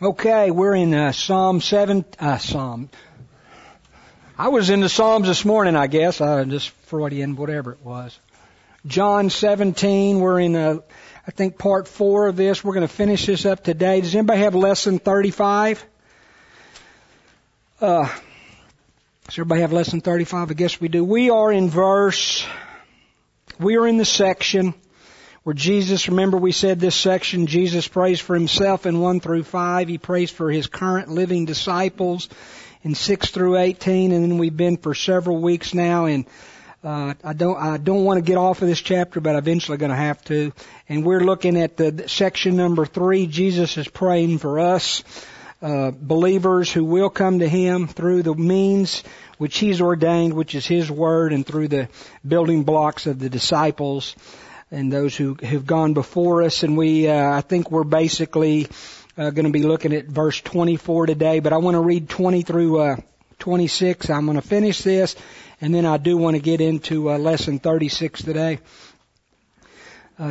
Okay, we're in Psalm 7. I was in the Psalms this morning, I guess. Just Freudian, whatever it was. John 17. We're in, I think, part 4 of this. We're going to finish this up today. Does anybody have Lesson 35? Does everybody have Lesson 35? I guess we do. We are in the section where Jesus, remember we said this section, Jesus prays for himself in 1 through 5. He prays for his current living disciples in 6 through 18. And then we've been for several weeks now. And I don't want to get off of this chapter, but I'm eventually going to have to. And we're looking at the section number 3. Jesus is praying for us, believers who will come to him through the means which he's ordained, which is his word, and through the building blocks of the disciples and those who have gone before us. And we, I think we're basically going to be looking at verse 24 today, but I want to read 20 through 26. I'm going to finish this, and then I do want to get into lesson 36 today.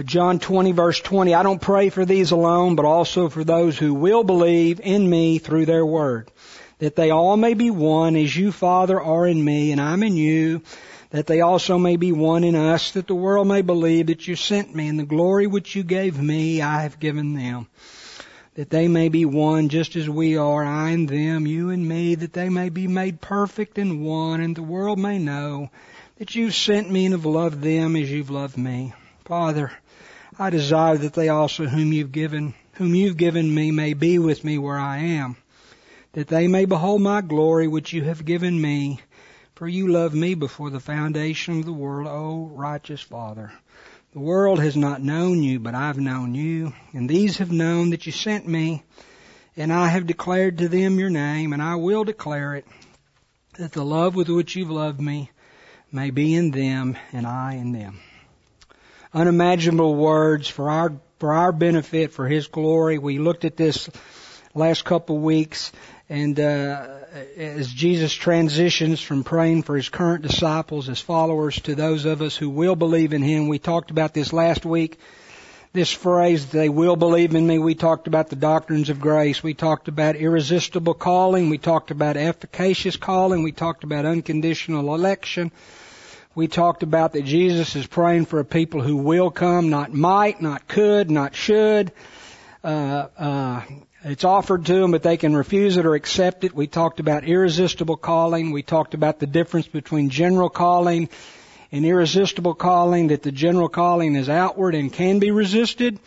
John 20, verse 20, I don't pray for these alone, but also for those who will believe in me through their word, that they all may be one, as you, Father, are in me, and I'm in you, that they also may be one in us, that the world may believe that you sent me, and the glory which you gave me I have given them, that they may be one just as we are, I and them, you and me, that they may be made perfect in one, and the world may know that you sent me and have loved them as you've loved me. Father, I desire that they also whom you've given me may be with me where I am, that they may behold my glory which you have given me, for you loved me before the foundation of the world, O righteous Father. The world has not known you, but I've known you. And these have known that you sent me, and I have declared to them your name, and I will declare it, that the love with which you've loved me may be in them, and I in them. Unimaginable words for our benefit, for his glory. We looked at this last couple weeks. And as Jesus transitions from praying for his current disciples, his followers, to those of us who will believe in him, we talked about this last week, this phrase, they will believe in me. We talked about the doctrines of grace. We talked about irresistible calling. We talked about efficacious calling. We talked about unconditional election. We talked about that Jesus is praying for a people who will come, not might, not could, not should. It's offered to them, but they can refuse it or accept it. We talked about irresistible calling. We talked about the difference between general calling and irresistible calling, that the general calling is outward and can be resisted,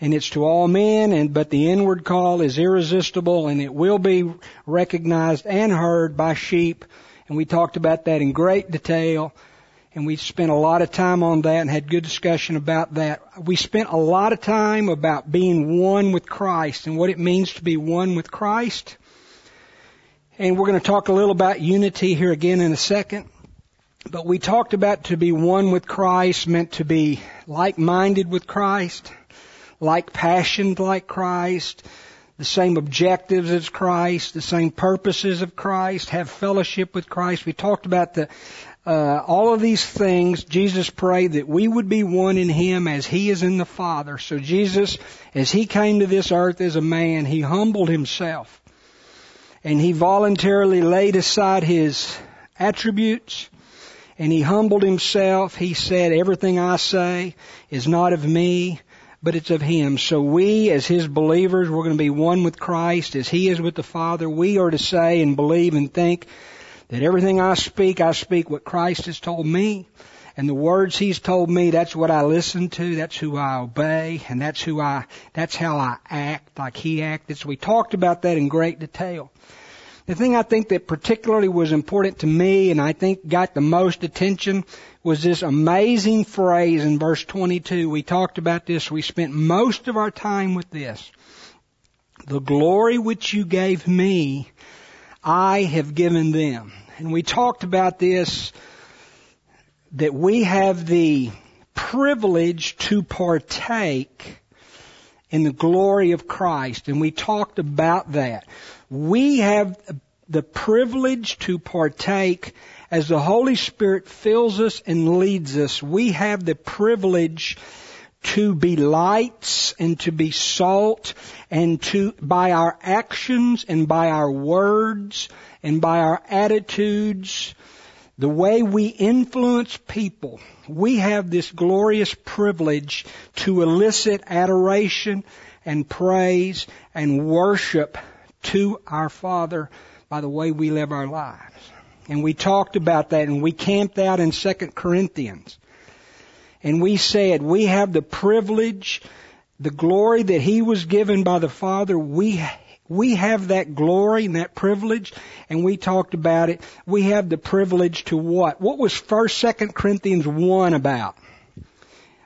and it's to all men, but the inward call is irresistible, and it will be recognized and heard by sheep. And we talked about that in great detail, and we spent a lot of time on that and had good discussion about that. We spent a lot of time about being one with Christ and what it means to be one with Christ. And we're going to talk a little about unity here again in a second. But we talked about to be one with Christ meant to be like-minded with Christ, like-passioned like Christ, the same objectives as Christ, the same purposes of Christ, have fellowship with Christ. We talked about all of these things. Jesus prayed that we would be one in him as he is in the Father. So Jesus, as he came to this earth as a man, he humbled himself. And he voluntarily laid aside his attributes. And he humbled himself. He said, everything I say is not of me, but it's of him. So we, as his believers, we're going to be one with Christ as he is with the Father. We are to say and believe and think that everything I speak what Christ has told me. And the words he's told me, that's what I listen to. That's who I obey. And that's how I act like he acted. So we talked about that in great detail. The thing I think that particularly was important to me and I think got the most attention was this amazing phrase in verse 22. We talked about this. We spent most of our time with this. The glory which you gave me, I have given them. And we talked about this, that we have the privilege to partake in the glory of Christ. And we talked about that. We have the privilege to partake as the Holy Spirit fills us and leads us. We have the privilege to be lights and to be salt, and to, by our actions and by our words and by our attitudes, the way we influence people, we have this glorious privilege to elicit adoration and praise and worship to our Father by the way we live our lives. And we talked about that, and we camped out in 2 Corinthians. And we said we have the privilege, the glory that He was given by the Father, we have that glory and that privilege, and we talked about it. We have the privilege to what? What was 2 Corinthians 1 about?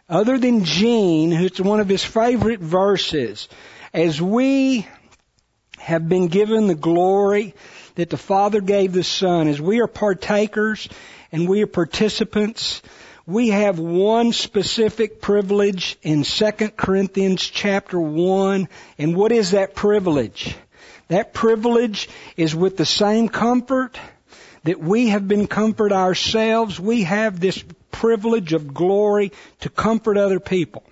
Other than Gene, who's one of his favorite verses, as we have been given the glory that the Father gave the Son, as we are partakers and we are participants, we have one specific privilege in 2 Corinthians chapter 1. And what is that privilege? That privilege is with the same comfort that we have been comforted ourselves. We have this privilege of glory to comfort other people.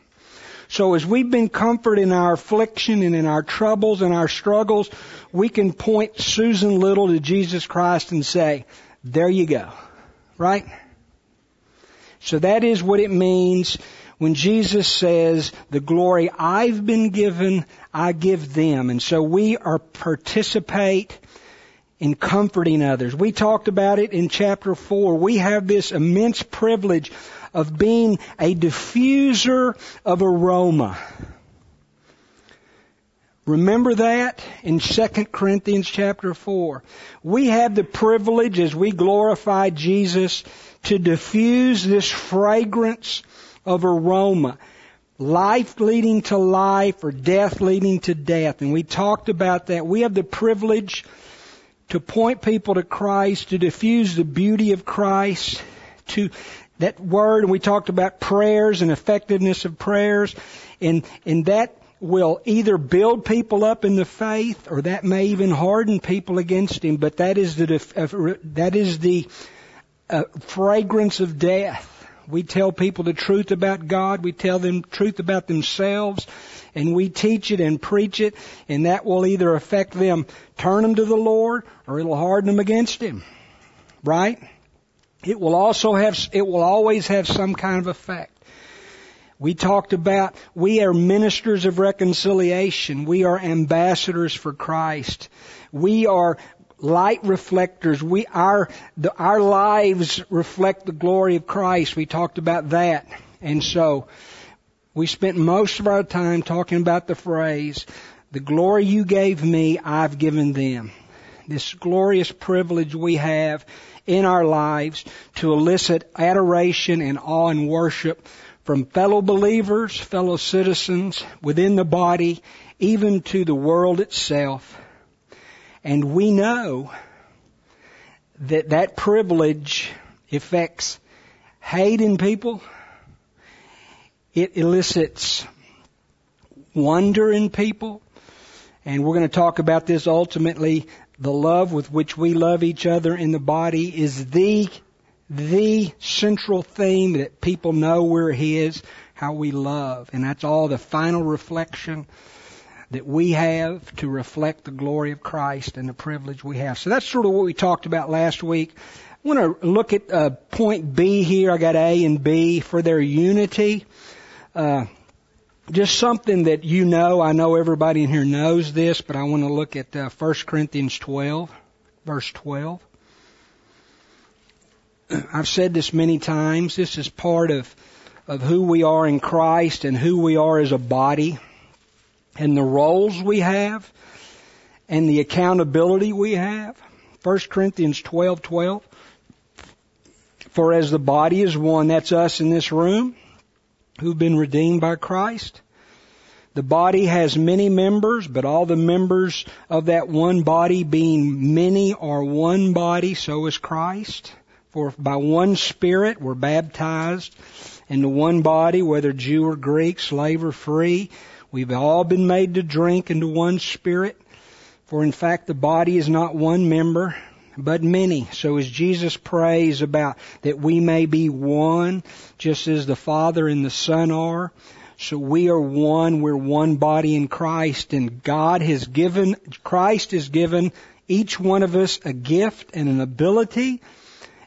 So as we've been comforted in our affliction and in our troubles and our struggles, we can point Susan Little to Jesus Christ and say, there you go. Right? So that is what it means when Jesus says, the glory I've been given, I give them. And so we are participate in comforting others. We talked about it in chapter 4. We have this immense privilege of being a diffuser of aroma. Remember that in 2 Corinthians chapter 4. We have the privilege, as we glorify Jesus, to diffuse this fragrance of aroma. Life leading to life or death leading to death. And we talked about that. We have the privilege to point people to Christ, to diffuse the beauty of Christ, to that word. And we talked about prayers and effectiveness of prayers. And that will either build people up in the faith, or that may even harden people against Him. But that is the fragrance of death. We tell people the truth about God. We tell them truth about themselves, and we teach it and preach it, and that will either affect them, turn them to the Lord, or it'll harden them against Him. Right? It will always have some kind of effect. We talked about we are ministers of reconciliation. We are ambassadors for Christ. We are light reflectors. Our lives reflect the glory of Christ. We talked about that. And so we spent most of our time talking about the phrase, the glory you gave me, I've given them. This glorious privilege we have in our lives to elicit adoration and awe and worship from fellow believers, fellow citizens within the body, even to the world itself. And we know that that privilege affects hate in people. It elicits wonder in people. And we're going to talk about this ultimately. The love with which we love each other in the body is the central theme that people know we're His, how we love. And that's all the final reflection that we have to reflect the glory of Christ and the privilege we have. So that's sort of what we talked about last week. I want to look at point B here. I got A and B for their unity. Just something that you know. I know everybody in here knows this, but I want to look at 1 Corinthians 12, verse 12. I've said this many times. This is part of who we are in Christ and who we are as a body and the roles we have and the accountability we have. 1 Corinthians 12:12. For as the body is one, that's us in this room, who've been redeemed by Christ. The body has many members, but all the members of that one body, being many, are one body, so is Christ. For by one Spirit we're baptized into one body, whether Jew or Greek, slave or free. We've all been made to drink into one Spirit. For in fact, the body is not one member, but many. So as Jesus prays about that we may be one, just as the Father and the Son are, So we are one. We're one body in Christ, and Christ has given each one of us a gift and an ability.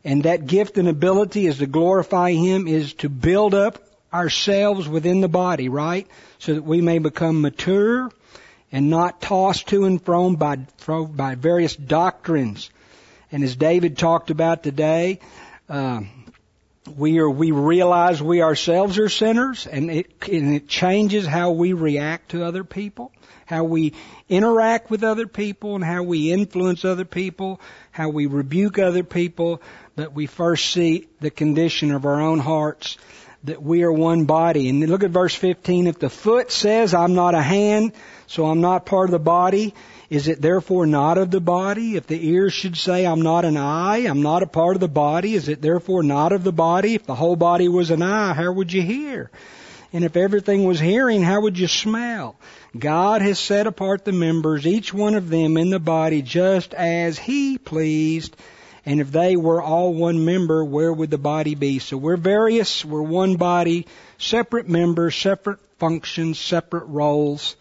And that gift and ability is to glorify Him, is to build up ourselves within the body, right? So that we may become mature and not tossed to and fro by various doctrines. And as David talked about today, we realize we ourselves are sinners, and it changes how we react to other people, how we interact with other people, and how we influence other people, how we rebuke other people. But we first see the condition of our own hearts, that we are one body. And look at verse 15. If the foot says, I'm not a hand, so I'm not part of the body, is it therefore not of the body? If the ear should say, I'm not an eye, I'm not a part of the body, is it therefore not of the body? If the whole body was an eye, how would you hear? And if everything was hearing, how would you smell? God has set apart the members, each one of them in the body, just as He pleased. And if they were all one member, where would the body be? So we're various, we're one body, separate members, separate functions, separate roles.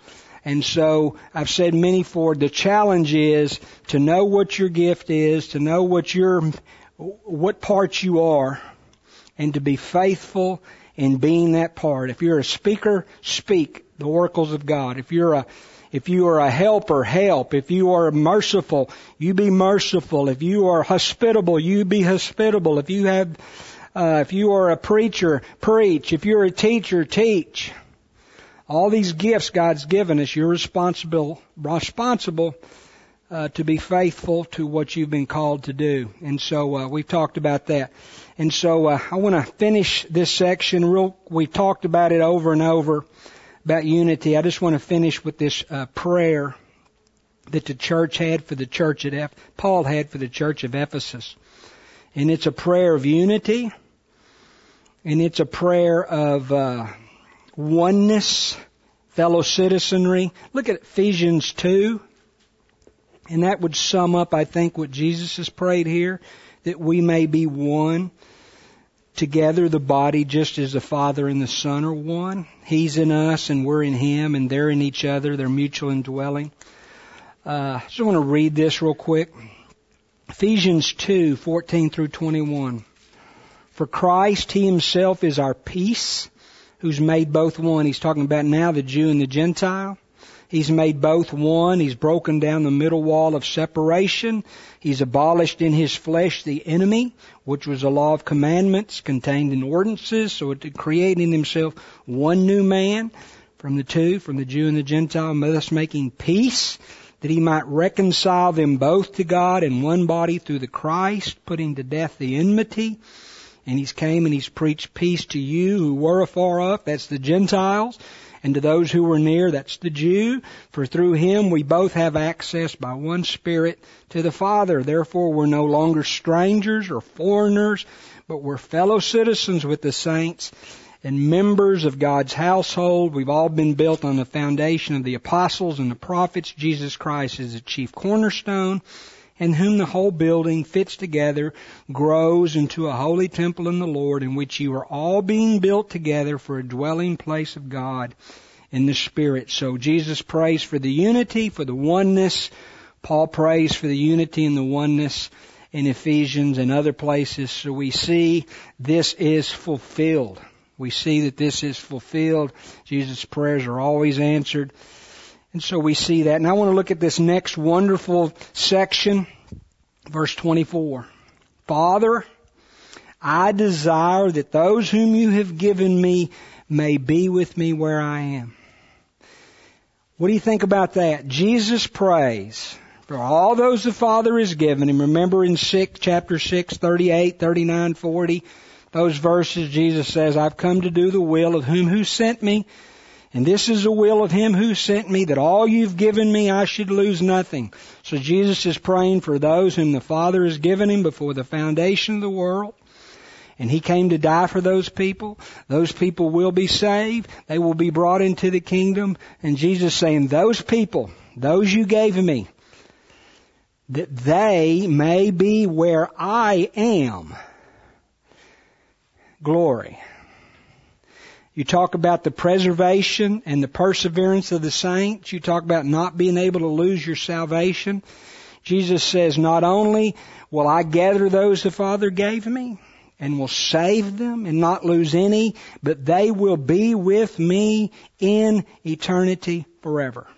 And so I've said many forward, the challenge is to know what your gift is, to know what part you are, and to be faithful in being that part. If you're a speaker, speak the oracles of God. If you are a helper, help. If you are merciful, you be merciful. If you are hospitable, you be hospitable. If you are a preacher, preach. If you're a teacher, teach. All these gifts God's given us, you're responsible to be faithful to what you've been called to do. And so we've talked about that. And so I want to finish this section. We've talked about it over and over, about unity. I just want to finish with this prayer that Paul had for the church of Ephesus. And it's a prayer of unity. And it's a prayer of oneness, fellow citizenry. Look at Ephesians 2. And that would sum up, I think, what Jesus has prayed here, that we may be one. Together, the body, just as the Father and the Son are one. He's in us and we're in Him, and they're in each other. They're mutual indwelling. I just want to read this real quick. Ephesians 2:14 through 21. For Christ, He Himself is our peace, who's made both one. He's talking about now the Jew and the Gentile. He's made both one. He's broken down the middle wall of separation. He's abolished in His flesh the enemy, which was a law of commandments contained in ordinances. So it created in Himself one new man from the two, from the Jew and the Gentile, thus making peace, that He might reconcile them both to God in one body through the Christ, putting to death the enmity. And He's came and He's preached peace to you who were afar off. That's the Gentiles. And to those who were near, that's the Jew. For through Him we both have access by one Spirit to the Father. Therefore we're no longer strangers or foreigners, but we're fellow citizens with the saints and members of God's household. We've all been built on the foundation of the apostles and the prophets. Jesus Christ is the chief cornerstone, in whom the whole building fits together, grows into a holy temple in the Lord, in which you are all being built together for a dwelling place of God in the Spirit. So Jesus prays for the unity, for the oneness. Paul prays for the unity and the oneness in Ephesians and other places. So we see this is fulfilled. We see that this is fulfilled. Jesus' prayers are always answered. And so we see that. And I want to look at this next wonderful section, verse 24. Father, I desire that those whom You have given Me may be with Me where I am. What do you think about that? Jesus prays for all those the Father has given Him. Remember in chapter 6, 38, 39, 40, those verses, Jesus says, I've come to do the will of Him who sent Me. And this is the will of Him who sent Me, that all You've given Me, I should lose nothing. So Jesus is praying for those whom the Father has given Him before the foundation of the world. And He came to die for those people. Those people will be saved. They will be brought into the kingdom. And Jesus saying, those people, those You gave Me, that they may be where I am. Glory. You talk about the preservation and the perseverance of the saints. You talk about not being able to lose your salvation. Jesus says, not only will I gather those the Father gave me and will save them and not lose any, but they will be with me in eternity forever.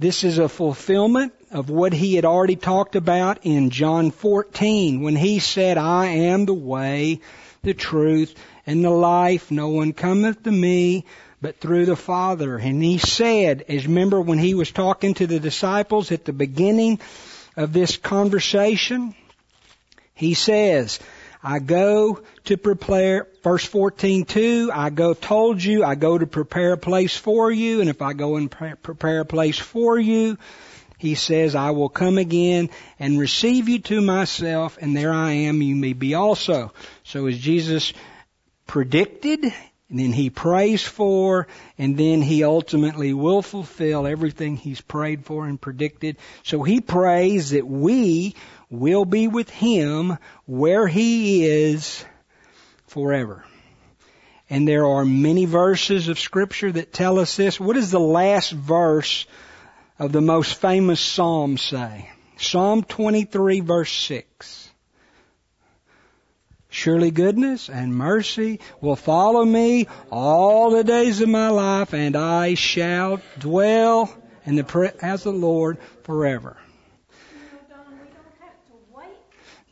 This is a fulfillment of what he had already talked about in John 14 when he said, I am the way, the truth, and the life. No one cometh to me but through the Father. And he said, as remember when he was talking to the disciples at the beginning of this conversation, he says, I go to prepare, verse 14:2, I go to prepare a place for you. And if I go and prepare a place for you, he says, I will come again and receive you to myself, and there I am, you may be also. So as Jesus predicted, and then he prays for, and then he ultimately will fulfill everything he's prayed for and predicted. So he prays that we will be with him where he is forever. And there are many verses of Scripture that tell us this. What does the last verse of the most famous psalm say? Psalm 23, verse 6. Surely goodness and mercy will follow me all the days of my life, and I shall dwell in the presence of the Lord forever.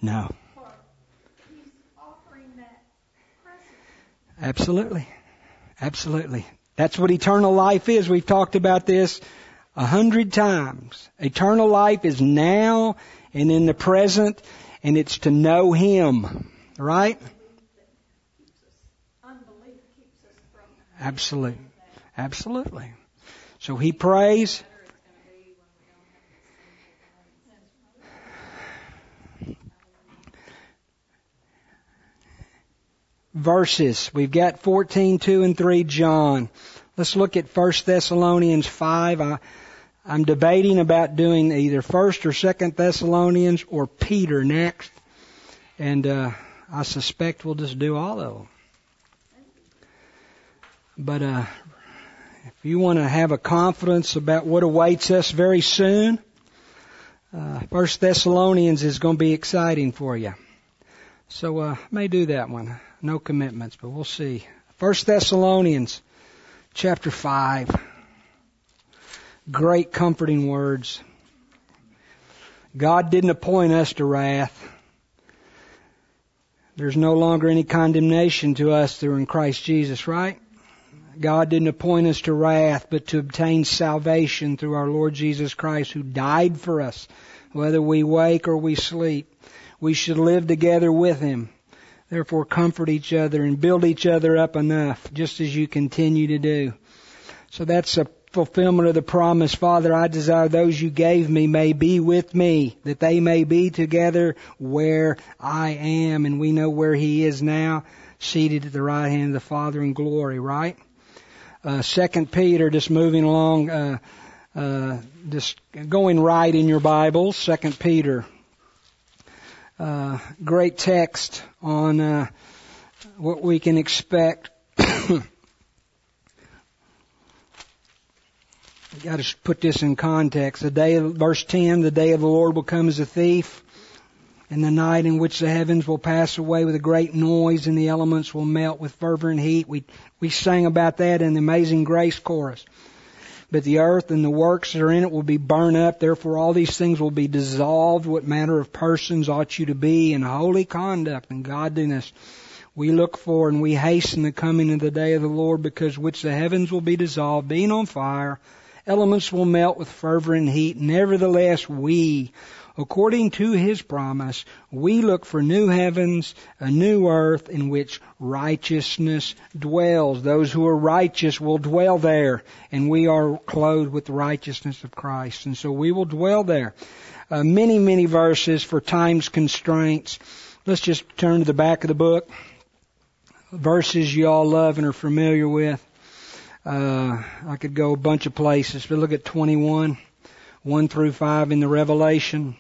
No. He's offering that present. Absolutely. Absolutely. That's what eternal life is. We've talked about this 100 times. Eternal life is now and in the present, and it's to know him. Right? Unbelief keeps us from that. Absolutely. Absolutely. So he prays. Verses. We've got 14, 2 and 3, John. Let's look at 1 Thessalonians 5. I'm debating about doing either 1 or 2 Thessalonians or Peter next. And I suspect we'll just do all of them. But if you want to have a confidence about what awaits us very soon, 1 Thessalonians is going to be exciting for you. So may do that one. No commitments, but we'll see. 1 Thessalonians chapter 5. Great comforting words. God didn't appoint us to wrath. There's no longer any condemnation to us that are in Christ Jesus, right? God didn't appoint us to wrath, but to obtain salvation through our Lord Jesus Christ, who died for us, whether we wake or we sleep. We should live together with him. Therefore, comfort each other and build each other up enough, just as you continue to do. So that's a fulfillment of the promise. Father, I desire those you gave me may be with me, that they may be together where I am. And we know where he is now, seated at the right hand of the Father in glory, right? Second Peter, just moving along, just going right in your Bibles, Second Peter. Great text on what we can expect. Got to put this in context. The day of, verse 10, the day of the Lord will come as a thief, and the night in which the heavens will pass away with a great noise, and the elements will melt with fervent heat. We sang about that in the Amazing Grace chorus. But the earth and the works that are in it will be burned up. Therefore, all these things will be dissolved. What manner of persons ought you to be in holy conduct and godliness? We look for and we hasten the coming of the day of the Lord, because which the heavens will be dissolved, being on fire. Elements will melt with fervor and heat. Nevertheless, we, according to his promise, we look for new heavens, a new earth in which righteousness dwells. Those who are righteous will dwell there, and we are clothed with the righteousness of Christ. And so we will dwell there. Many, many verses for time's constraints. Let's just turn to the back of the book. Verses you all love and are familiar with. I could go a bunch of places, but look at 21. 1 through 5 in the Revelation.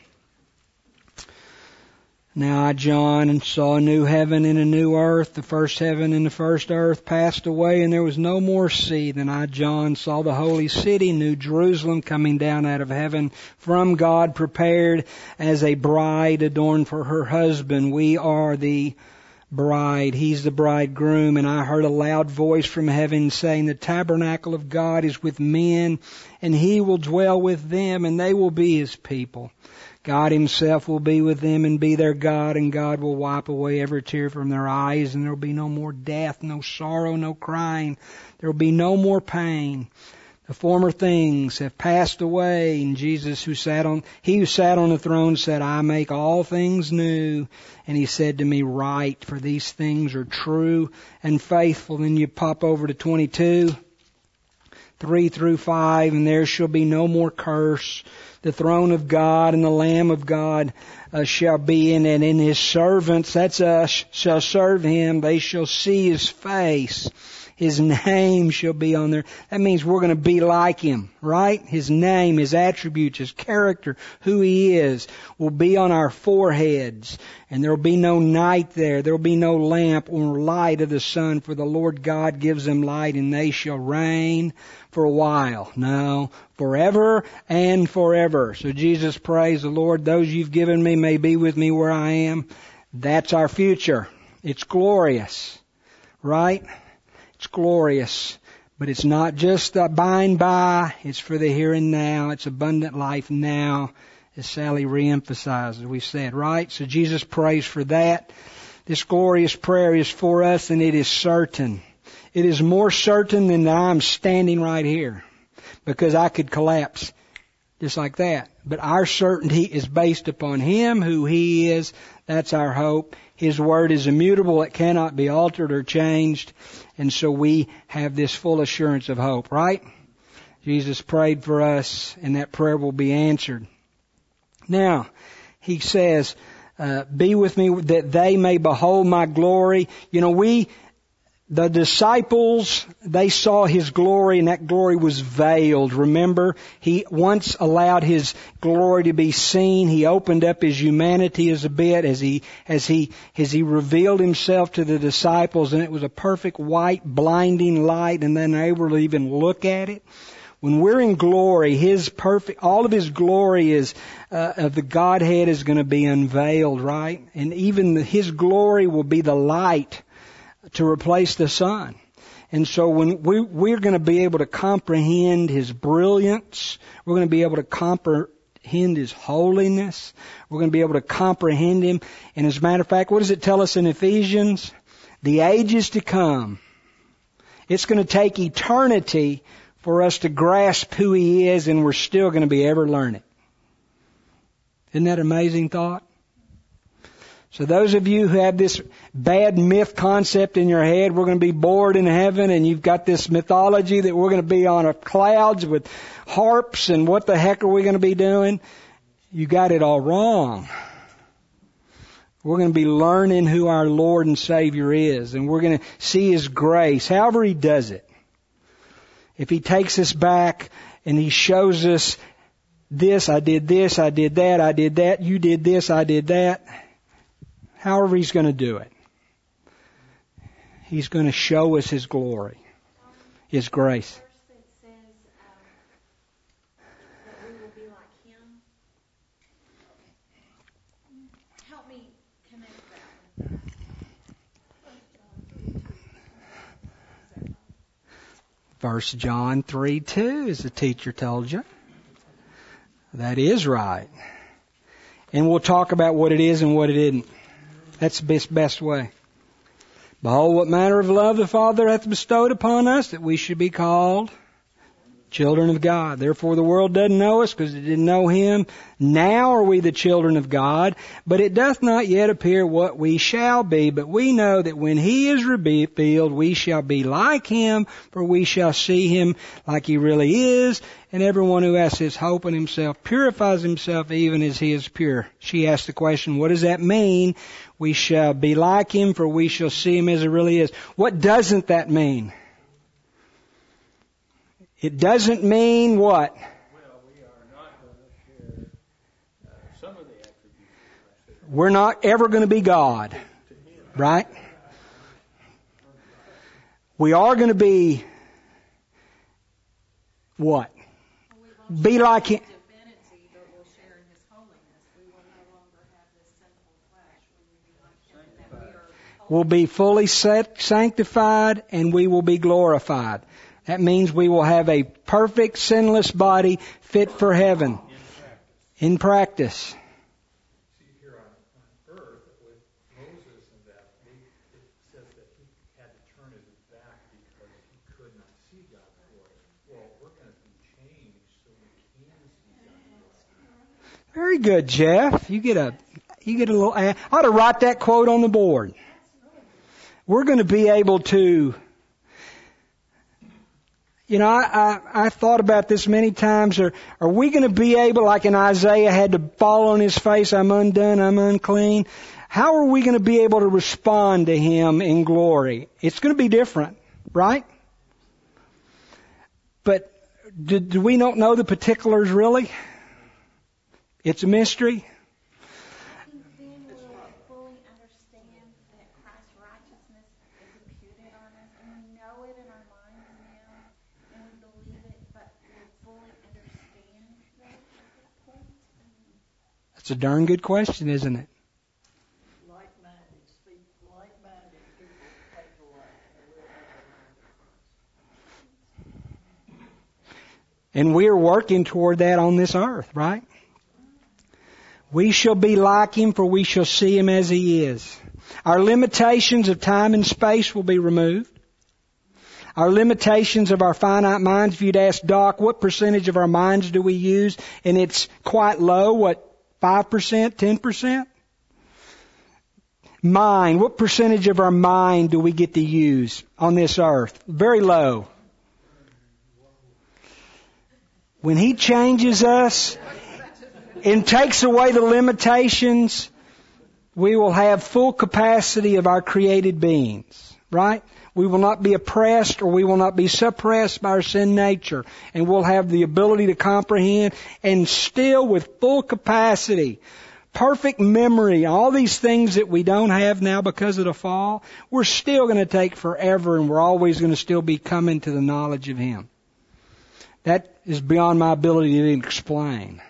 Now I, John, saw a new heaven and a new earth. The first heaven and the first earth passed away, and there was no more sea. Then I, John, saw the holy city, New Jerusalem, coming down out of heaven from God, prepared as a bride adorned for her husband. We are the bride. He's the bridegroom. And I heard a loud voice from heaven saying, the tabernacle of God is with men, and he will dwell with them, and they will be his people. God himself will be with them and be their God, and God will wipe away every tear from their eyes, and there will be no more death, no sorrow, no crying. There will be no more pain. The former things have passed away. And Jesus, who sat on the throne, said, I make all things new. And he said to me, write, for these things are true and faithful. Then you pop over to 22:3-5, and there shall be no more curse. The throne of God and the Lamb of God shall be in it, and his servants, that's us, shall serve him. They shall see his face. His name shall be on there. That means we're going to be like him, right? His name, his attributes, his character, who he is, will be on our foreheads. And there will be no night there. There will be no lamp or light of the sun, for the Lord God gives them light, and they shall reign for a while. No, forever and forever. So Jesus prays, the Lord, those you've given me may be with me where I am. That's our future. It's glorious, right? It's glorious, but it's not just the by and by. It's for the here and now. It's abundant life now, as Sally reemphasizes, we said, right? So Jesus prays for that. This glorious prayer is for us, and it is certain. It is more certain than that I'm standing right here, because I could collapse just like that. But our certainty is based upon him, who he is. That's our hope. His word is immutable. It cannot be altered or changed. And so we have this full assurance of hope, right? Jesus prayed for us, and that prayer will be answered. Now, he says, be with me that they may behold my glory. You know, the disciples, they saw his glory, and that glory was veiled. Remember, he once allowed his glory to be seen. He opened up his humanity as a bit as he revealed himself to the disciples, and it was a perfect white blinding light, and then they were even look at it. When we're in glory, all of his glory of the Godhead is going to be unveiled, right? And even his glory will be the light to replace the sun. And so when we're going to be able to comprehend his brilliance, we're going to be able to comprehend his holiness, we're going to be able to comprehend him. And as a matter of fact, what does it tell us in Ephesians? The ages to come. It's going to take eternity for us to grasp who he is, and we're still going to be ever learning. Isn't that an amazing thought? So those of you who have this bad myth concept in your head, we're going to be bored in heaven, and you've got this mythology that we're going to be on clouds with harps, and what the heck are we going to be doing? You got it all wrong. We're going to be learning who our Lord and Savior is, and we're going to see his grace, however he does it. If he takes us back and he shows us this, I did that, you did this, I did that. However he's going to do it, he's going to show us his glory, his grace. The verse that says that we will be like him. Help me connect that one. First John 3:2, as the teacher told you. That is right. And we'll talk about what it is and what it isn't. That's the best way. Behold, what manner of love the Father hath bestowed upon us, that we should be called children of God. Therefore the world doesn't know us, because it didn't know him. Now are we the children of God, but it doth not yet appear what we shall be. But we know that when he is revealed, we shall be like him, for we shall see him like he really is. And everyone who has his hope in himself purifies himself even as he is pure. She asked the question, what does that mean? We shall be like him, for we shall see him as he really is. What doesn't that mean? It doesn't mean what? Well, we are not going to share some of the attributes. We're not ever going to be God, right? We are going to be what? Be like Him. We'll be fully sanctified and we will be glorified. That means we will have a perfect, sinless body fit for heaven. In practice. See, here on earth, with Moses and that, it says that he had to turn his back because he could not see God for it. Well, we're going to be changed so we can see God for it. Very good, Jeff. You get a little... I ought to write that quote on the board. We're going to be able to... You know, I thought about this many times. Are we going to be able, like in Isaiah, had to fall on his face, I'm undone, I'm unclean. How are we going to be able to respond to Him in glory? It's going to be different, right? But do we not know the particulars really? It's a mystery. It's a darn good question, isn't it? Like-minded people take the light. And we're working toward that on this earth, right? We shall be like Him, for we shall see Him as He is. Our limitations of time and space will be removed. Our limitations of our finite minds. If you'd ask Doc, what percentage of our minds do we use? And it's quite low. What? 5%, 10%? Mind. What percentage of our mind do we get to use on this earth? Very low. When He changes us and takes away the limitations, we will have full capacity of our created beings, right? We will not be oppressed or we will not be suppressed by our sin nature. And we'll have the ability to comprehend and still with full capacity, perfect memory, all these things that we don't have now because of the fall, we're still going to take forever and we're always going to still be coming to the knowledge of Him. That is beyond my ability to explain.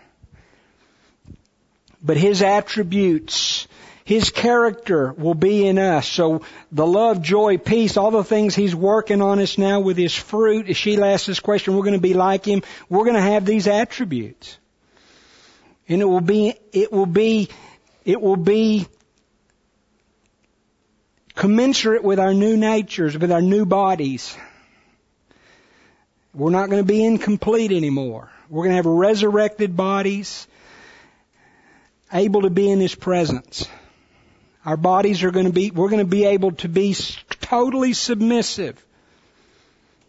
But His attributes... His character will be in us. So the love, joy, peace, all the things He's working on us now with His fruit. If Sheila asked this question, we're going to be like Him. We're going to have these attributes. And it will be commensurate with our new natures, with our new bodies. We're not going to be incomplete anymore. We're going to have resurrected bodies, able to be in His presence. Our bodies are going to be, we're going to be able to be totally submissive.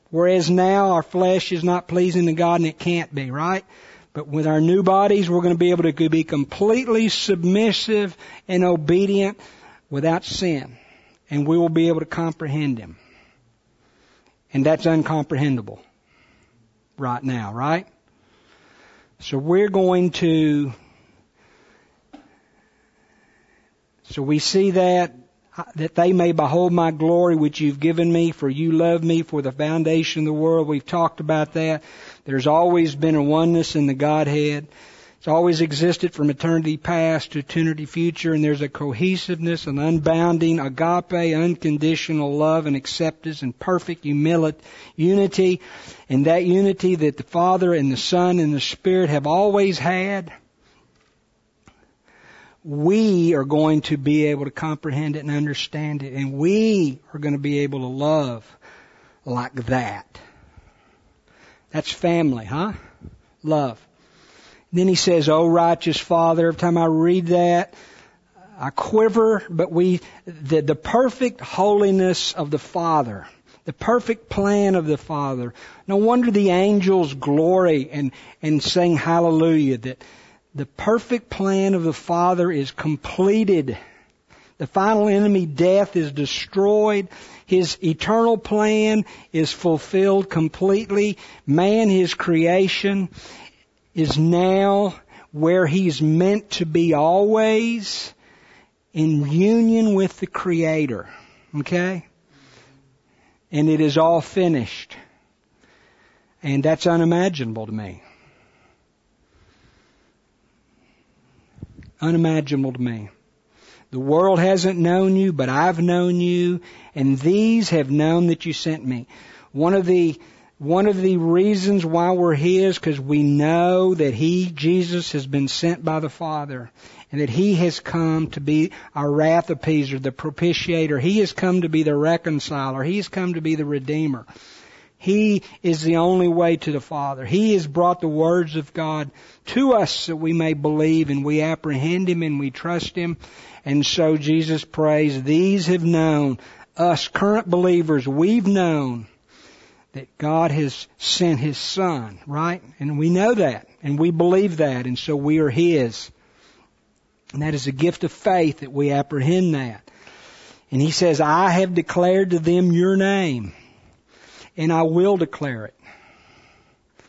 Whereas now our flesh is not pleasing to God and it can't be, right? But with our new bodies, we're going to be able to be completely submissive and obedient without sin. And we will be able to comprehend Him. And that's uncomprehendable right now, right? So we're going to... So we see that they may behold my glory which you've given me, for you love me for the foundation of the world. We've talked about that. There's always been a oneness in the Godhead. It's always existed from eternity past to eternity future, and there's a cohesiveness, an unbounding, agape, unconditional love and acceptance and perfect unity, and that unity that the Father and the Son and the Spirit have always had. We are going to be able to comprehend it and understand it. And we are going to be able to love like that. That's family, huh? Love. And then he says, O righteous Father. Every time I read that, I quiver. But the perfect holiness of the Father, the perfect plan of the Father. No wonder the angels glory and sing hallelujah that... The perfect plan of the Father is completed. The final enemy, death, is destroyed. His eternal plan is fulfilled completely. Man, His creation, is now where He's meant to be always. in union with the Creator. Okay? And it is all finished. And that's unimaginable to me. Unimaginable to me. The world hasn't known you, but I've known you, and these have known that you sent me. One of the reasons why we're here is because we know that He, Jesus, has been sent by the Father, and that He has come to be our wrath appeaser, the propitiator. He has come to be the reconciler. He has come to be the redeemer. He is the only way to the Father. He has brought the words of God to us that we may believe, and we apprehend Him and we trust Him. And so Jesus prays, these have known, us current believers, we've known that God has sent His Son, right? And we know that, and we believe that, and so we are His. And that is a gift of faith that we apprehend that. And He says, I have declared to them your name. And I will declare it.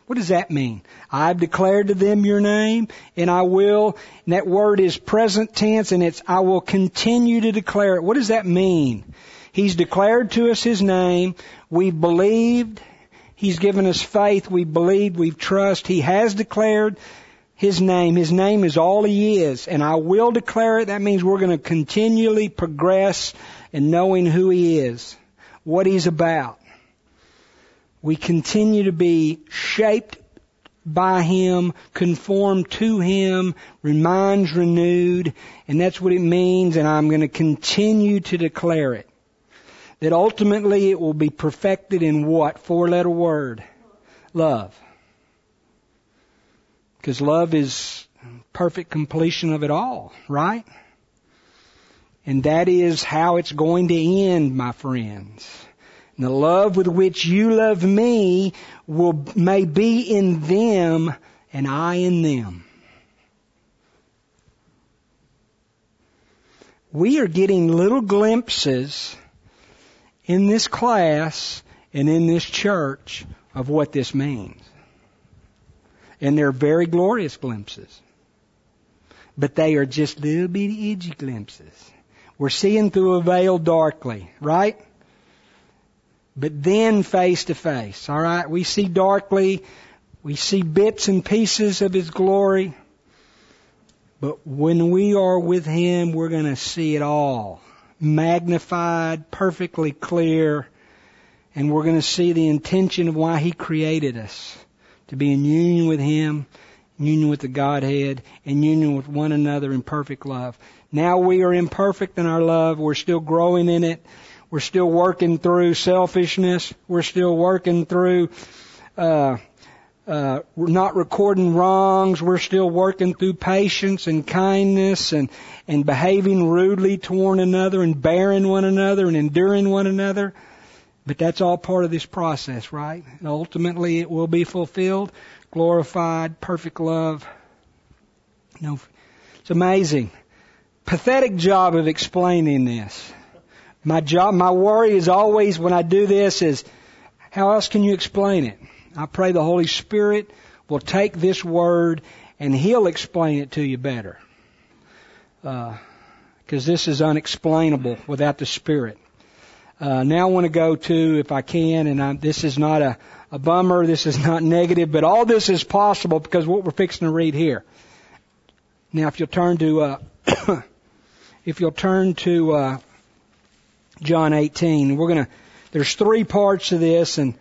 What does that mean? I've declared to them your name, and I will. And that word is present tense, and it's I will continue to declare it. What does that mean? He's declared to us His name. We've believed. He's given us faith. We've believed. We've trust. He has declared His name. His name is all He is. And I will declare it. That means we're going to continually progress in knowing who He is, what He's about. We continue to be shaped by Him, conformed to Him, minds renewed, and that's what it means, and I'm going to continue to declare it. That ultimately it will be perfected in what? Four-letter word. Love. Because love is perfect completion of it all, right? And that is how it's going to end, my friends. And the love with which you love me may be in them and I in them. We are getting little glimpses in this class and in this church of what this means. And they're very glorious glimpses. But they are just little bitty itchy glimpses. We're seeing through a veil darkly, right? But then face to face, all right? We see darkly, we see bits and pieces of His glory. But when we are with Him, we're going to see it all. Magnified, perfectly clear. And we're going to see the intention of why He created us. To be in union with Him, in union with the Godhead, in union with one another in perfect love. Now we are imperfect in our love. We're still growing in it. We're still working through selfishness. We're still working through not recording wrongs. We're still working through patience and kindness and behaving rudely to one another and bearing one another and enduring one another. But that's all part of this process, right? And ultimately it will be fulfilled, glorified, perfect love. No, it's amazing. Pathetic job of explaining this. My job, my worry is always when I do this is, how else can you explain it? I pray the Holy Spirit will take this word and He'll explain it to you better. Because this is unexplainable without the Spirit. Now I want to go to, if I can, and this is not a bummer, this is not negative, but all this is possible because what we're fixing to read here. Now if you'll turn to, John 18. We're going to, there's three parts to this, and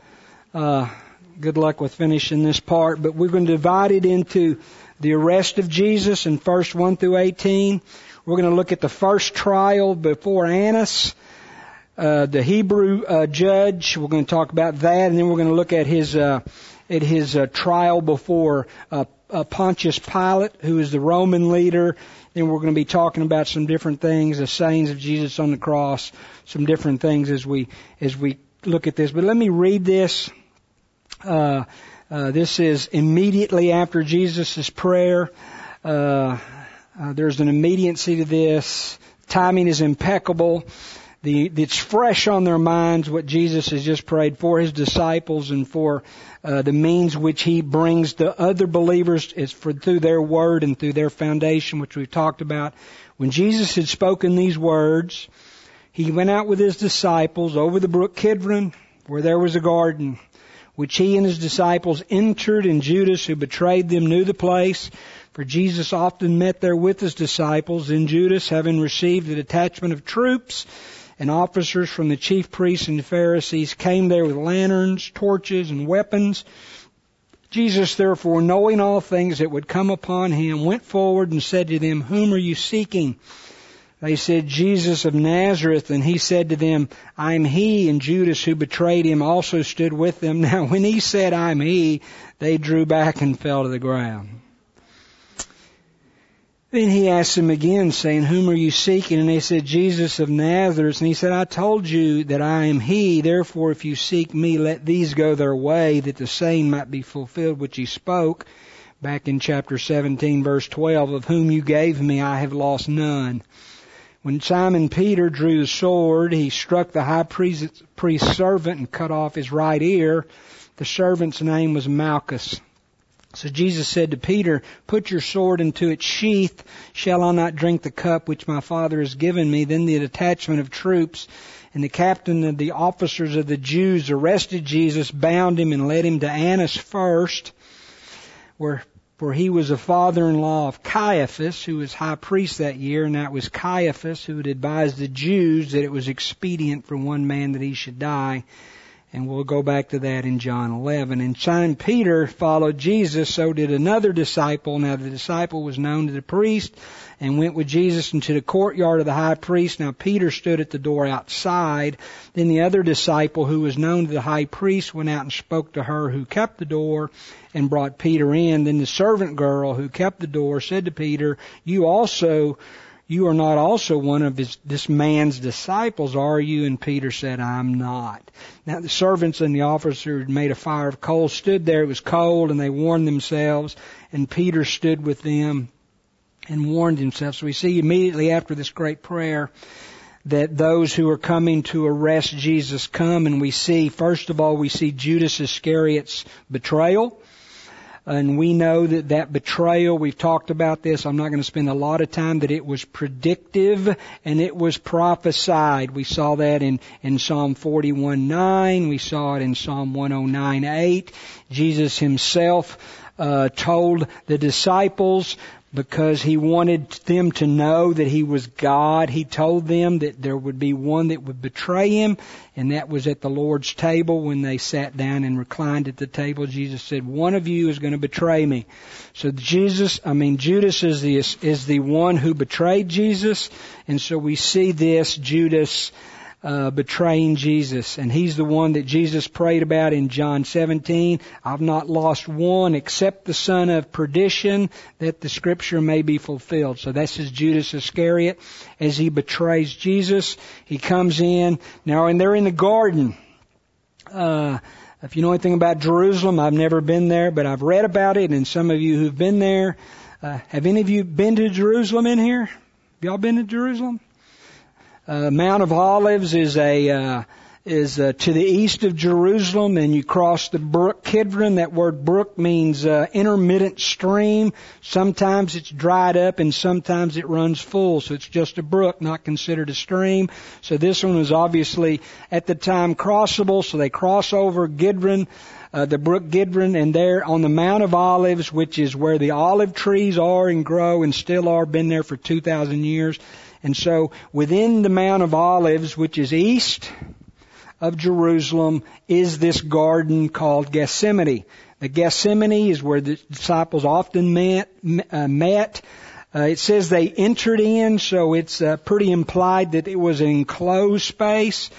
good luck with finishing this part, but we're going to divide it into the arrest of Jesus in verse 1 through 18. We're going to look at the first trial before Annas, the Hebrew judge. We're going to talk about that, and then we're going to look at his trial before Pontius Pilate, who is the Roman leader. Then we're going to be talking about some different things, the sayings of Jesus on the cross, some different things as we look at this. But let me read this. This is immediately after Jesus' prayer. There's an immediacy to this. Timing is impeccable. It's fresh on their minds what Jesus has just prayed for His disciples and for the means which He brings to other believers. It's through their Word and through their foundation, which we've talked about. When Jesus had spoken these words, He went out with His disciples over the Brook Kidron, where there was a garden, which He and His disciples entered, and Judas, who betrayed them, knew the place. For Jesus often met there with His disciples, and Judas, having received a detachment of troops and officers from the chief priests and Pharisees, came there with lanterns, torches, and weapons. Jesus, therefore, knowing all things that would come upon Him, went forward and said to them, "Whom are you seeking?" They said, "Jesus of Nazareth." And He said to them, "I am He." And Judas, who betrayed Him, also stood with them. Now, when He said, "I am He," they drew back and fell to the ground. Then He asked them again, saying, "Whom are you seeking?" And they said, "Jesus of Nazareth." And He said, "I told you that I am He. Therefore, if you seek Me, let these go their way, that the saying might be fulfilled which He spoke back in chapter 17, verse 12, "Of whom You gave Me, I have lost none." When Simon Peter drew the sword, he struck the high priest's servant and cut off his right ear. The servant's name was Malchus. So Jesus said to Peter, "Put your sword into its sheath. Shall I not drink the cup which My Father has given Me?" Then the detachment of troops and the captain of the officers of the Jews arrested Jesus, bound Him, and led Him to Annas first, for he was a father-in-law of Caiaphas, who was high priest that year, and that was Caiaphas who had advised the Jews that it was expedient for one man that he should die. And we'll go back to that in John 11. And Simon Peter followed Jesus, so did another disciple. Now the disciple was known to the priest and went with Jesus into the courtyard of the high priest. Now Peter stood at the door outside. Then the other disciple, who was known to the high priest, went out and spoke to her who kept the door and brought Peter in. Then the servant girl who kept the door said to Peter, You are not also one of this man's disciples, are you?" And Peter said, "I'm not." Now the servants and the officer who made a fire of coals stood there. It was cold, and they warmed themselves. And Peter stood with them and warmed himself. So we see immediately after this great prayer that those who are coming to arrest Jesus come. And we see, first of all, we see Judas Iscariot's betrayal. And we know that betrayal, we've talked about this, I'm not going to spend a lot of time, that it was predictive and it was prophesied. We saw that in Psalm 41:9. We saw it in Psalm 109:8. Jesus Himself told the disciples, because He wanted them to know that He was God, He told them that there would be one that would betray Him, and that was at the Lord's table when they sat down and reclined at the table. Jesus said, "One of you is going to betray Me." So Judas is the one who betrayed Jesus, and so we see this Judas betraying Jesus. And he's the one that Jesus prayed about in John 17. "I've not lost one except the son of perdition, that the scripture may be fulfilled." So that's his Judas Iscariot. As he betrays Jesus, he comes in. Now, and they're in the garden. If you know anything about Jerusalem, I've never been there, but I've read about it. And some of you who've been there, have any of you been to Jerusalem in here? Have y'all been to Jerusalem? Mount of Olives is to the east of Jerusalem, and you cross the Brook Kidron. That word brook means intermittent stream. Sometimes it's dried up and sometimes it runs full, so it's just a brook, not considered a stream. So this one was obviously at the time crossable, so they cross over Kidron, the Brook Kidron, and there on the Mount of Olives, which is where the olive trees are and grow and still are, been there for 2,000 years. And so within the Mount of Olives, which is east of Jerusalem, is this garden called Gethsemane. The Gethsemane is where the disciples often met. It says they entered in, so it's pretty implied that it was an enclosed space.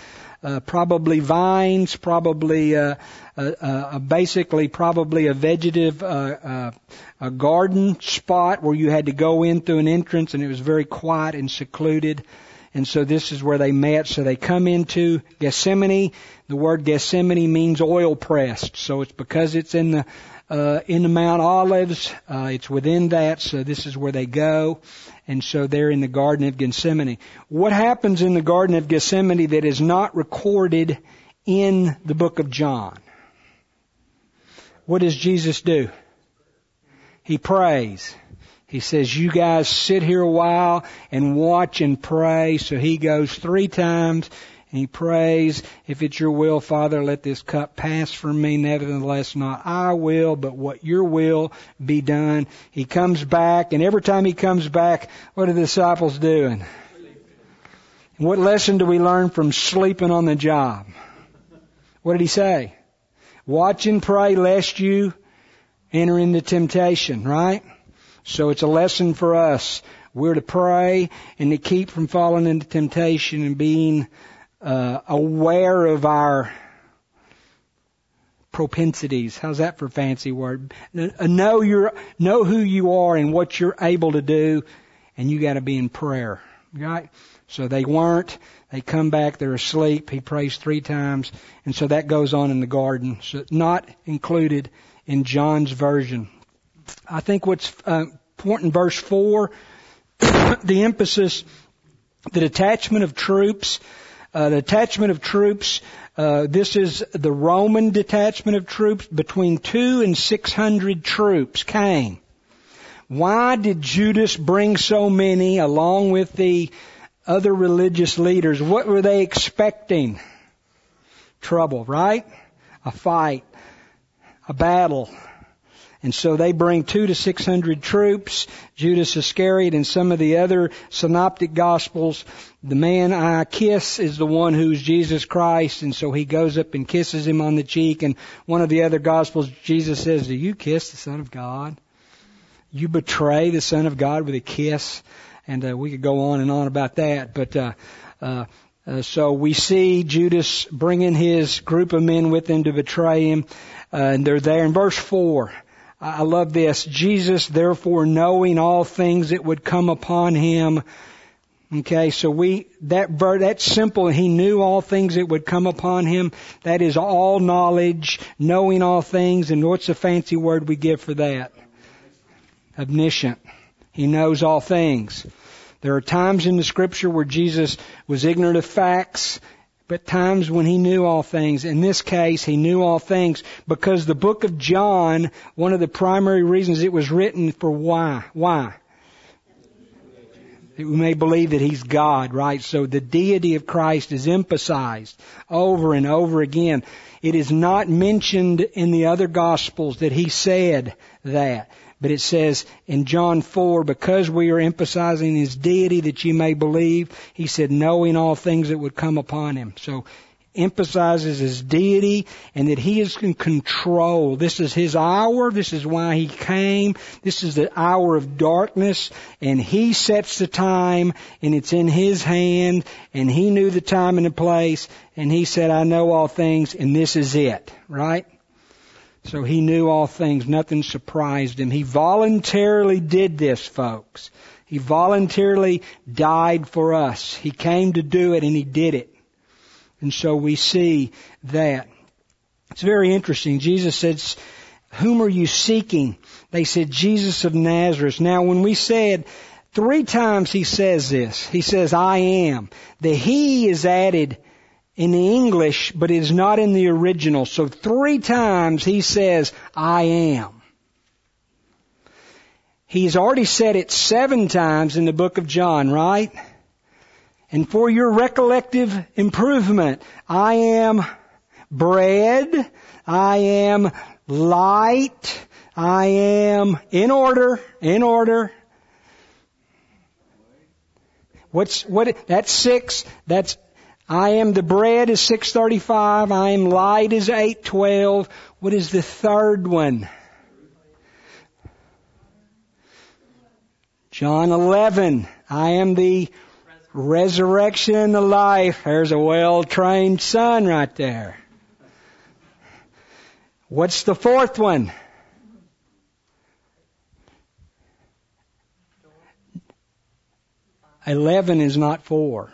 Probably vines, probably a vegetative a garden spot where you had to go in through an entrance, and it was very quiet and secluded. And so this is where they met. So they come into Gethsemane. The word Gethsemane means oil pressed. So it's because it's in the in the Mount of Olives. It's within that, so this is where they go. And so they're in the Garden of Gethsemane. What happens in the Garden of Gethsemane that is not recorded in the book of John? What does Jesus do? He prays. He says, you guys sit here a while and watch and pray. So he goes three times and he prays, if it's your will, Father, let this cup pass from me. Nevertheless, not I will, but what your will be done. He comes back, and every time he comes back, what are the disciples doing? And what lesson do we learn from sleeping on the job? What did he say? Watch and pray lest you enter into temptation, right? So it's a lesson for us. We're to pray and to keep from falling into temptation and being aware of our propensities. How's that for a fancy word? Know who you are and what you're able to do, and you got to be in prayer, right? So they weren't. They come back. They're asleep. He prays three times, and so that goes on in the garden. So not included in John's version. I think what's important in verse 4, the emphasis, the detachment of troops. This is the Roman detachment of troops. Between 200 and 600 troops came. Why did Judas bring so many along with the other religious leaders? What were they expecting? Trouble, right? A fight, a battle. And so they bring 200 to 600 troops, Judas Iscariot and some of the other synoptic gospels. The man I kiss is the one who's Jesus Christ. And so he goes up and kisses him on the cheek. And one of the other gospels, Jesus says, do you kiss the Son of God? You betray the Son of God with a kiss. And we could go on and on about that. But so we see Judas bringing his group of men with him to betray him. And they're there in verse 4. I love this. Jesus, therefore, knowing all things that would come upon him. Okay, so that's simple. He knew all things that would come upon him. That is all knowledge, knowing all things. And what's the fancy word we give for that? Omniscient. He knows all things. There are times in the Scripture where Jesus was ignorant of facts, but times when he knew all things. In this case, he knew all things because the book of John, one of the primary reasons it was written for why? Why? We may believe that he's God, right? So the deity of Christ is emphasized over and over again. It is not mentioned in the other Gospels that he said that. But it says in John 4, because we are emphasizing his deity that you may believe, he said, knowing all things that would come upon him. So emphasizes his deity and that he is in control. This is his hour. This is why he came. This is the hour of darkness. And he sets the time and it's in his hand. And he knew the time and the place. And he said, I know all things and this is it, right? So he knew all things. Nothing surprised him. He voluntarily did this, folks. He voluntarily died for us. He came to do it and he did it. And so we see that. It's very interesting. Jesus says, whom are you seeking? They said, Jesus of Nazareth. Now when we said, three times he says this. He says, I am. The he is added in the English, but it is not in the original. So three times he says, I am. He's already said it 7 times in the book of John, right? And for your recollective improvement, I am bread, I am light, I am in order. That's 6, that's I am the bread is 6:35. I am light is 8:12. What is the third one? John 11. I am the resurrection and the life. There's a well-trained son right there. What's the fourth one? Joel. 11 is not 4.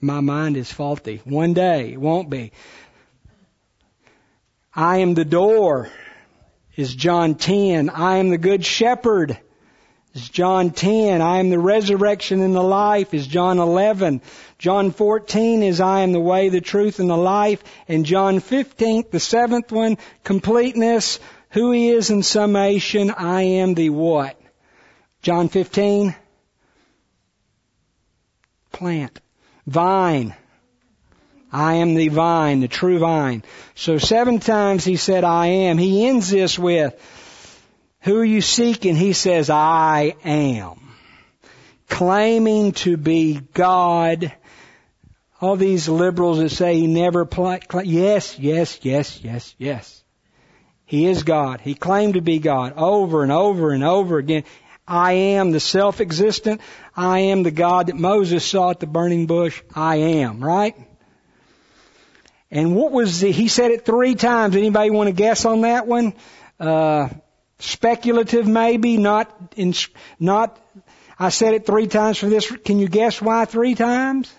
My mind is faulty. One day, it won't be. I am the door. is John 10, I am the good shepherd, is John 10, I am the resurrection and the life, is John 11. John 14 is I am the way, the truth, and the life. And John 15, the seventh one, completeness, who he is in summation, I am the what? John 15, plant, vine. I am the vine, the true vine. So 7 times he said, I am. He ends this with, who are you seeking? He says, I am. Claiming to be God. All these liberals that say he never... Yes. He is God. He claimed to be God over and over and over again. I am the self-existent. I am the God that Moses saw at the burning bush. I am, right? And what was the... He said it 3 times. Anybody want to guess on that one? Speculative maybe, not... I said it 3 times for this. Can you guess why 3 times?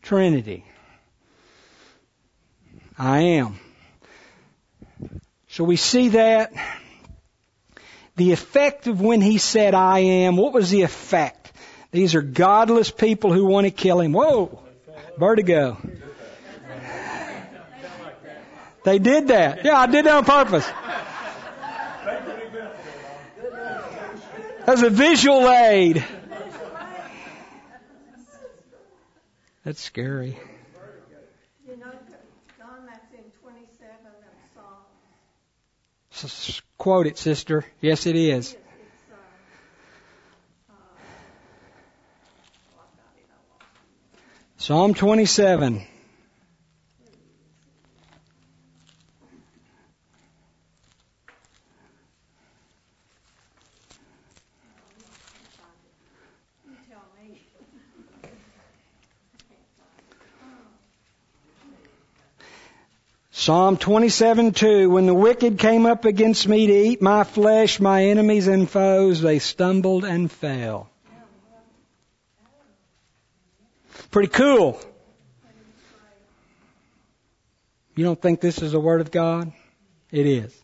Trinity. I am. So we see that. The effect of when he said, I am, what was the effect? These are godless people who want to kill him. Whoa! Vertigo. They did that. Yeah, I did that on purpose. That's a visual aid. That's scary. You know, John, that's in 27 of Psalms. So, quote it, sister. Yes, it is. Psalm 27. Psalm 27:2, when the wicked came up against me to eat my flesh, my enemies and foes, they stumbled and fell. Pretty cool. You don't think this is the Word of God? It is.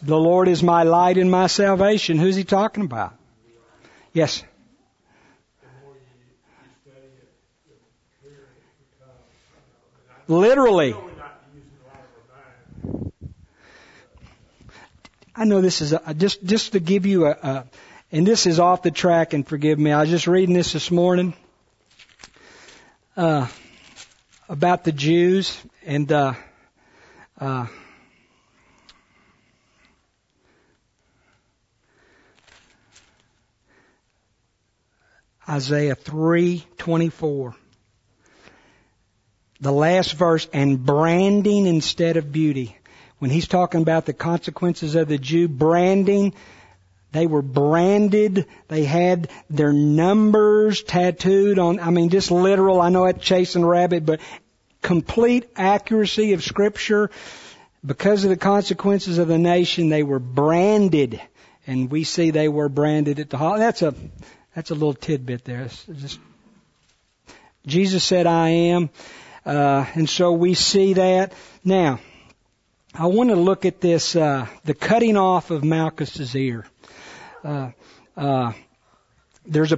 The Lord is my light and my salvation. Who's he talking about? Yes. Literally. I know this is just to give you a, and this is off the track, and forgive me. I was just reading this morning about the Jews, and Isaiah 3:24. The last verse, and branding instead of beauty. When he's talking about the consequences of the Jew, branding, they were branded. They had their numbers tattooed on. I mean, just literal. I know it's chasing a rabbit, but complete accuracy of Scripture. Because of the consequences of the nation, they were branded. And we see they were branded at the holiday. That's a little tidbit there. It's just, Jesus said, I am. And so we see that. Now, I want to look at this, the cutting off of Malchus's ear. There's a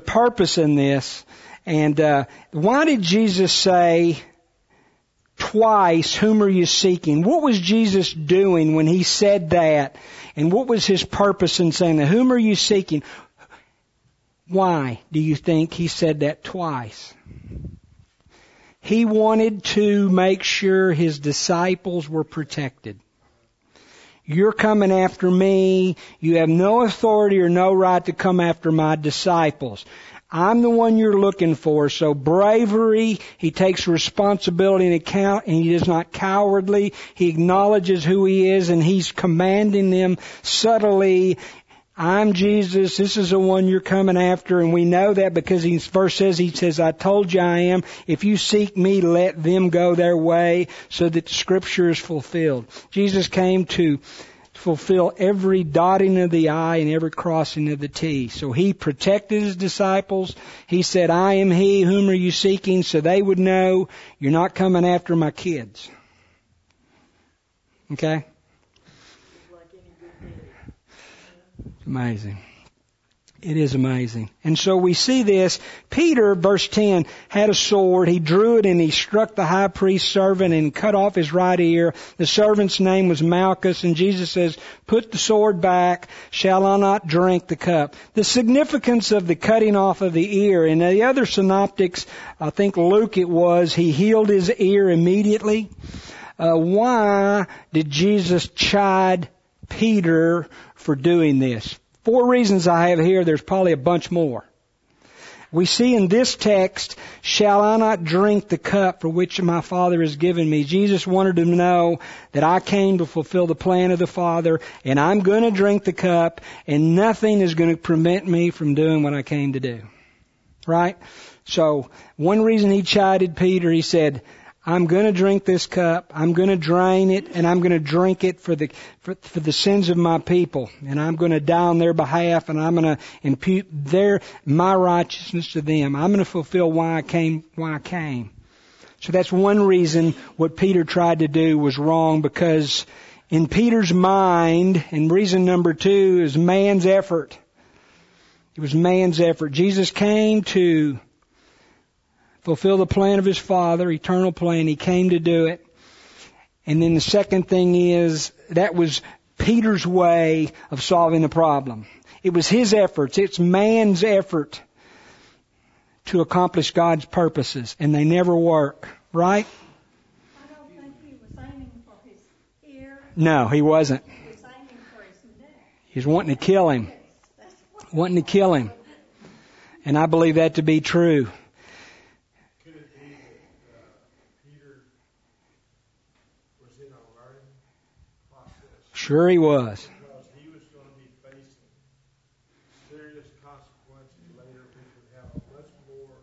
purpose in this. And why did Jesus say twice, whom are you seeking? What was Jesus doing when he said that? And what was his purpose in saying that? Whom are you seeking? Why do you think he said that twice? He wanted to make sure his disciples were protected. You're coming after me. You have no authority or no right to come after my disciples. I'm the one you're looking for. So bravery, he takes responsibility and account, and he is not cowardly. He acknowledges who he is, and he's commanding them subtly. I'm Jesus, this is the one you're coming after, and we know that because he first says, he says, I told you I am. If you seek me, let them go their way so that Scripture is fulfilled. Jesus came to fulfill every dotting of the I and every crossing of the T. So he protected his disciples. He said, I am he, whom are you seeking? So they would know you're not coming after my kids. Okay? Amazing. It is amazing. And so we see this. Peter, verse 10, had a sword. He drew it and he struck the high priest's servant and cut off his right ear. The servant's name was Malchus. And Jesus says, put the sword back. Shall I not drink the cup? The significance of the cutting off of the ear. And the other synoptics, I think Luke it was, he healed his ear immediately. Why did Jesus chide Peter for doing this? 4 reasons I have here. There's probably a bunch more. We see in this text, shall I not drink the cup for which my Father has given me? Jesus wanted him to know that I came to fulfill the plan of the Father, and I'm going to drink the cup, and nothing is going to prevent me from doing what I came to do. Right? So, one reason he chided Peter, he said, I'm going to drink this cup, I'm going to drain it, and I'm going to drink it for the sins of my people. And I'm going to die on their behalf, and I'm going to impute my righteousness to them. I'm going to fulfill why I came. So that's one reason what Peter tried to do was wrong, because in Peter's mind, and reason number 2 is man's effort. It was man's effort. Jesus came to fulfill the plan of his Father, eternal plan. He came to do it. And then the second thing is, that was Peter's way of solving the problem. It was his efforts. It's man's effort to accomplish God's purposes. And they never work. Right? I don't think he was aiming for his ear. No, he wasn't. He was aiming for his neck. He's wanting to kill him. Wanting to kill him. And I believe that to be true. Sure he was. Because he was going to be facing serious consequences later, which would have a much more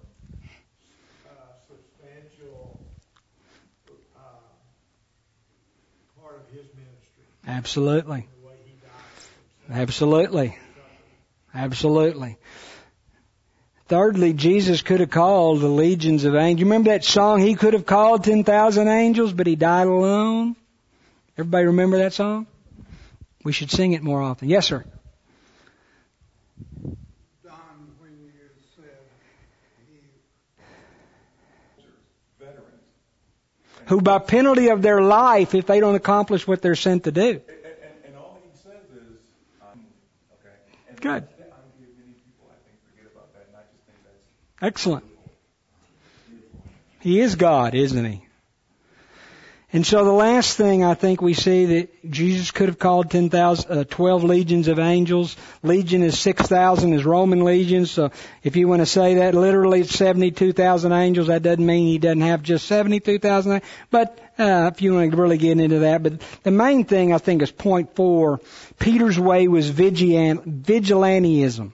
substantial part of his ministry. Absolutely. The way he died. Absolutely. Absolutely. Thirdly, Jesus could have called the legions of angels. You remember that song, he could have called 10,000 angels, but he died alone? Everybody remember that song? We should sing it more often. Yes, sir. Don, when you said veterans who by penalty of their life, if they don't accomplish what they're sent to do. And all he says is, okay. And good. Many people, I think, forget about that, and I just think that's excellent. Beautiful. He is God, isn't he? And so the last thing I think we see that Jesus could have called 12 legions of angels. Legion is 6,000 is Roman legions. So if you want to say that literally it's 72,000 angels, that doesn't mean he doesn't have just 72,000. But if you want to really get into that. But the main thing I think is point 4. Peter's way was vigilantism.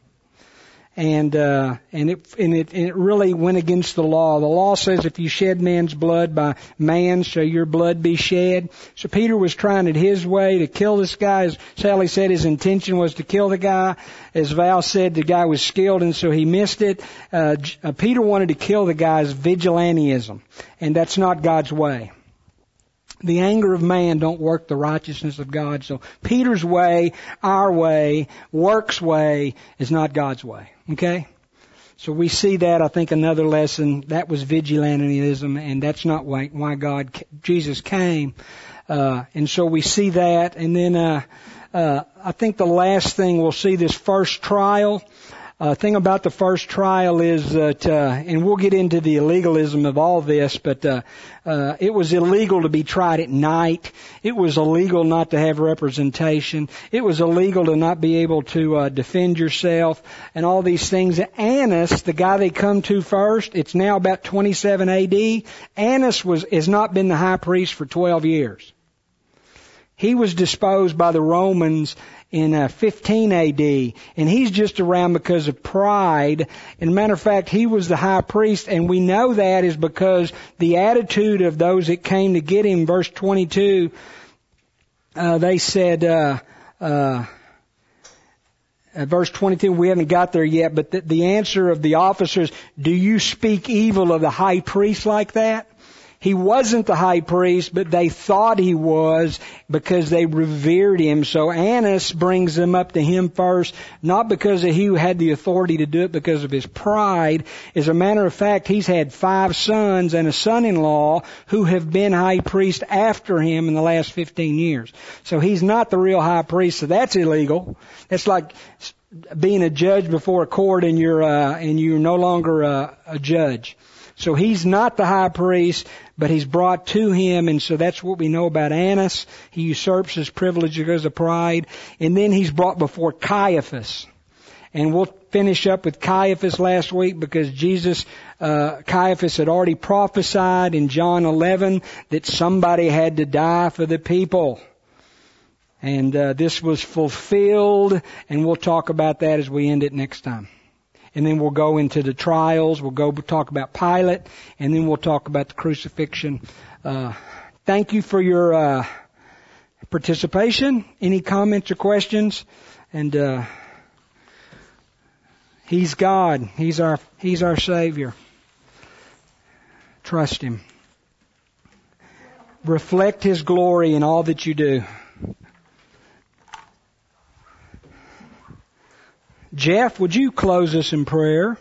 And it really went against the law. The law says if you shed man's blood by man, shall your blood be shed. So Peter was trying it his way to kill this guy. As Sally said, his intention was to kill the guy. As Val said, the guy was skilled and so he missed it. Peter wanted to kill the guy's vigilantism. And that's not God's way. The anger of man don't work the righteousness of God. So Peter's way, our way, work's way is not God's way. Okay? So we see that, I think, another lesson. That was vigilantism, and that's not why Jesus came. And so we see that. And then I think the last thing we'll see, this first trial. Thing about the first trial is that, and we'll get into the illegalism of all this, but it was illegal to be tried at night. It was illegal not to have representation. It was illegal to not be able to defend yourself and all these things. Annas, the guy they come to first, it's now about 27 A.D. Annas has not been the high priest for 12 years. He was disposed by the Romans in 15 A.D. And he's just around because of pride. And matter of fact, he was the high priest. And we know that is because the attitude of those that came to get him, verse 22, they said, verse 22, we haven't got there yet, but the answer of the officers, do you speak evil of the high priest like that? He wasn't the high priest, but they thought he was because they revered him. So Annas brings them up to him first, not because he had the authority to do it, because of his pride. As a matter of fact, he's had 5 sons and a son-in-law who have been high priest after him in the last 15 years. So he's not the real high priest, so that's illegal. That's like being a judge before a court and you're no longer a judge. So he's not the high priest, but he's brought to him, and so that's what we know about Annas. He usurps his privilege because of pride. And then he's brought before Caiaphas. And we'll finish up with Caiaphas last week because Caiaphas had already prophesied in John 11 that somebody had to die for the people. And this was fulfilled, and we'll talk about that as we end it next time. And then we'll go into the trials. We'll talk about Pilate, and then we'll talk about the crucifixion. Thank you for your participation. Any comments or questions? And He's God. He's our Savior. Trust Him. Reflect His glory in all that you do. Jeff, would you close us in prayer?